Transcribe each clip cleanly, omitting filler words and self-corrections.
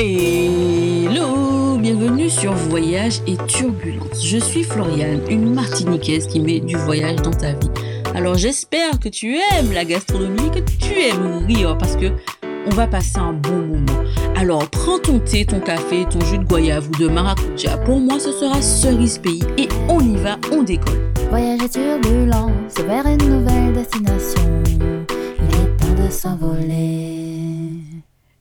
Hello, bienvenue sur Voyage et Turbulence. Je suis Floriane, une Martiniquaise qui met du voyage dans ta vie. Alors j'espère que tu aimes la gastronomie, que tu aimes rire parce que on va passer un bon moment. Alors prends ton thé, ton café, ton jus de goyave ou de maracuja. Pour moi, ce sera Cerise Pays et on y va, on décolle. Voyage et turbulence vers une nouvelle destination. Il est temps de s'envoler.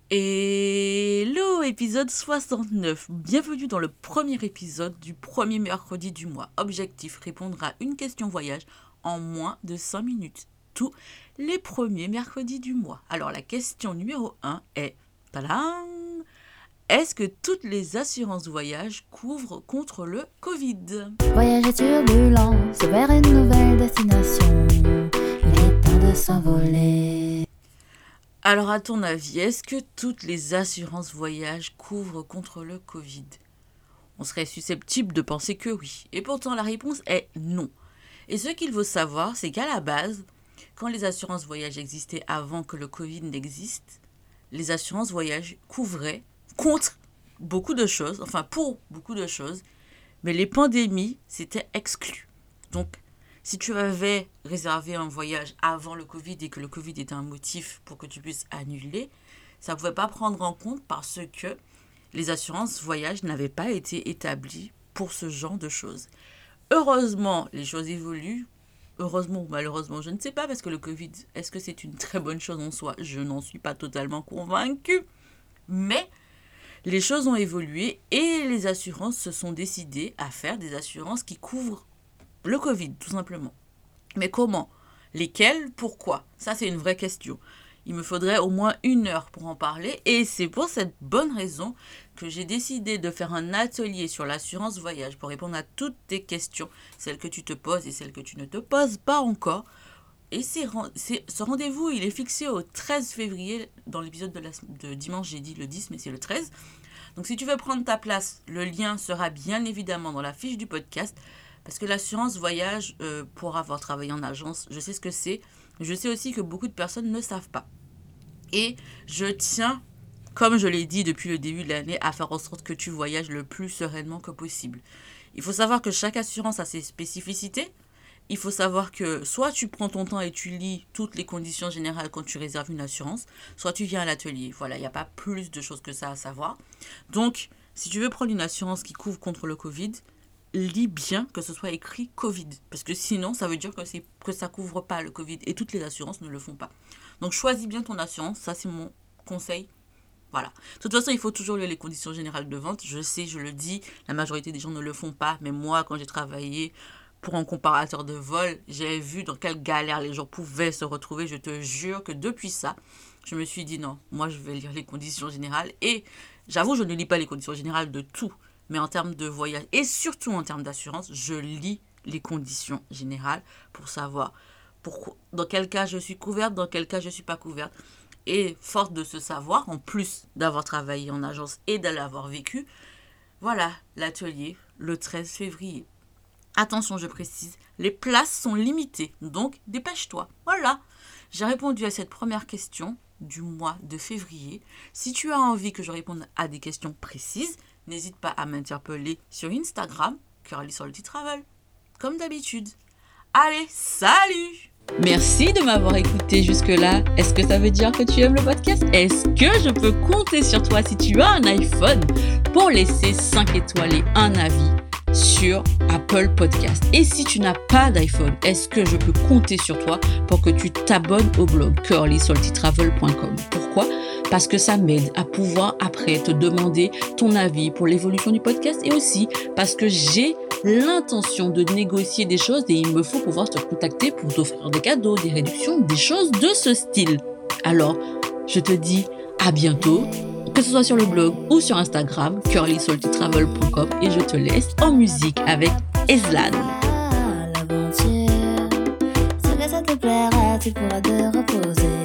Hello, épisode 69. Bienvenue dans le premier épisode du premier mercredi du mois. Objectif, répondre à une question voyage en moins de 5 minutes. Tous les premiers mercredis du mois. Alors la question numéro 1 est tadam, est-ce que toutes les assurances voyage couvrent contre le Covid? Voyage et turbulence vers une nouvelle destination. Il est temps de s'envoler. Alors, à ton avis, est-ce que toutes les assurances voyage couvrent contre le Covid? On serait susceptible de penser que oui. Et pourtant, la réponse est non. Et ce qu'il faut savoir, c'est qu'à la base, quand les assurances voyage existaient avant que le Covid n'existe, les assurances voyage couvraient contre beaucoup de choses, enfin pour beaucoup de choses, mais les pandémies, c'était exclu. Donc, si tu avais réservé un voyage avant le Covid et que le Covid était un motif pour que tu puisses annuler, ça ne pouvait pas prendre en compte parce que les assurances voyage n'avaient pas été établies pour ce genre de choses. Heureusement, les choses évoluent. Heureusement ou malheureusement, je ne sais pas parce que le Covid, est-ce que c'est une très bonne chose en soi? Je n'en suis pas totalement convaincue. Mais les choses ont évolué et les assurances se sont décidées à faire des assurances qui couvrent le Covid, tout simplement. Mais comment? Lesquels? Pourquoi? Ça, c'est une vraie question. Il me faudrait au moins une heure pour en parler. Et c'est pour cette bonne raison que j'ai décidé de faire un atelier sur l'assurance voyage pour répondre à toutes tes questions, celles que tu te poses et celles que tu ne te poses pas encore. Et ce rendez-vous, il est fixé au 13 février. Dans l'épisode de dimanche, j'ai dit le 10, mais c'est le 13. Donc, si tu veux prendre ta place, le lien sera bien évidemment dans la fiche du podcast. Parce que l'assurance voyage, pour avoir travaillé en agence, je sais ce que c'est. Je sais aussi que beaucoup de personnes ne savent pas. Et je tiens, comme je l'ai dit depuis le début de l'année, à faire en sorte que tu voyages le plus sereinement que possible. Il faut savoir que chaque assurance a ses spécificités. Il faut savoir que soit tu prends ton temps et tu lis toutes les conditions générales quand tu réserves une assurance, soit tu viens à l'atelier. Voilà, il n'y a pas plus de choses que ça à savoir. Donc, si tu veux prendre une assurance qui couvre contre le Covid, lis bien que ce soit écrit Covid, parce que sinon ça veut dire que ça couvre pas le Covid et toutes les assurances ne le font pas. Donc choisis bien ton assurance, ça c'est mon conseil. Voilà. De toute façon, il faut toujours lire les conditions générales de vente. Je sais, je le dis, la majorité des gens ne le font pas, mais moi quand j'ai travaillé pour un comparateur de vol, j'ai vu dans quelle galère les gens pouvaient se retrouver. Je te jure que depuis ça, je me suis dit non, moi je vais lire les conditions générales et j'avoue, je ne lis pas les conditions générales de tout. Mais en termes de voyage et surtout en termes d'assurance, je lis les conditions générales pour savoir dans quel cas je suis couverte, dans quel cas je ne suis pas couverte. Et force de ce savoir, en plus d'avoir travaillé en agence et de l'avoir vécu, voilà l'atelier le 13 février. Attention, je précise, les places sont limitées, donc dépêche-toi. Voilà, j'ai répondu à cette première question du mois de février. Si tu as envie que je réponde à des questions précises, n'hésite pas à m'interpeller sur Instagram, @curlysoltitravel, comme d'habitude. Allez, salut! Merci de m'avoir écouté jusque-là. Est-ce que ça veut dire que tu aimes le podcast? Est-ce que je peux compter sur toi si tu as un iPhone pour laisser 5 étoiles et un avis sur Apple Podcast? Et si tu n'as pas d'iPhone, est-ce que je peux compter sur toi pour que tu t'abonnes au blog curlysoltitravel.com? Pourquoi? Parce que ça m'aide à pouvoir après te demander ton avis pour l'évolution du podcast et aussi parce que j'ai l'intention de négocier des choses et il me faut pouvoir te contacter pour t'offrir des cadeaux, des réductions, des choses de ce style. Alors, je te dis à bientôt, que ce soit sur le blog ou sur Instagram, curlysoltitravel.com et je te laisse en musique avec Ezlane. L'aventure, si ça te plaira, tu pourras te reposer.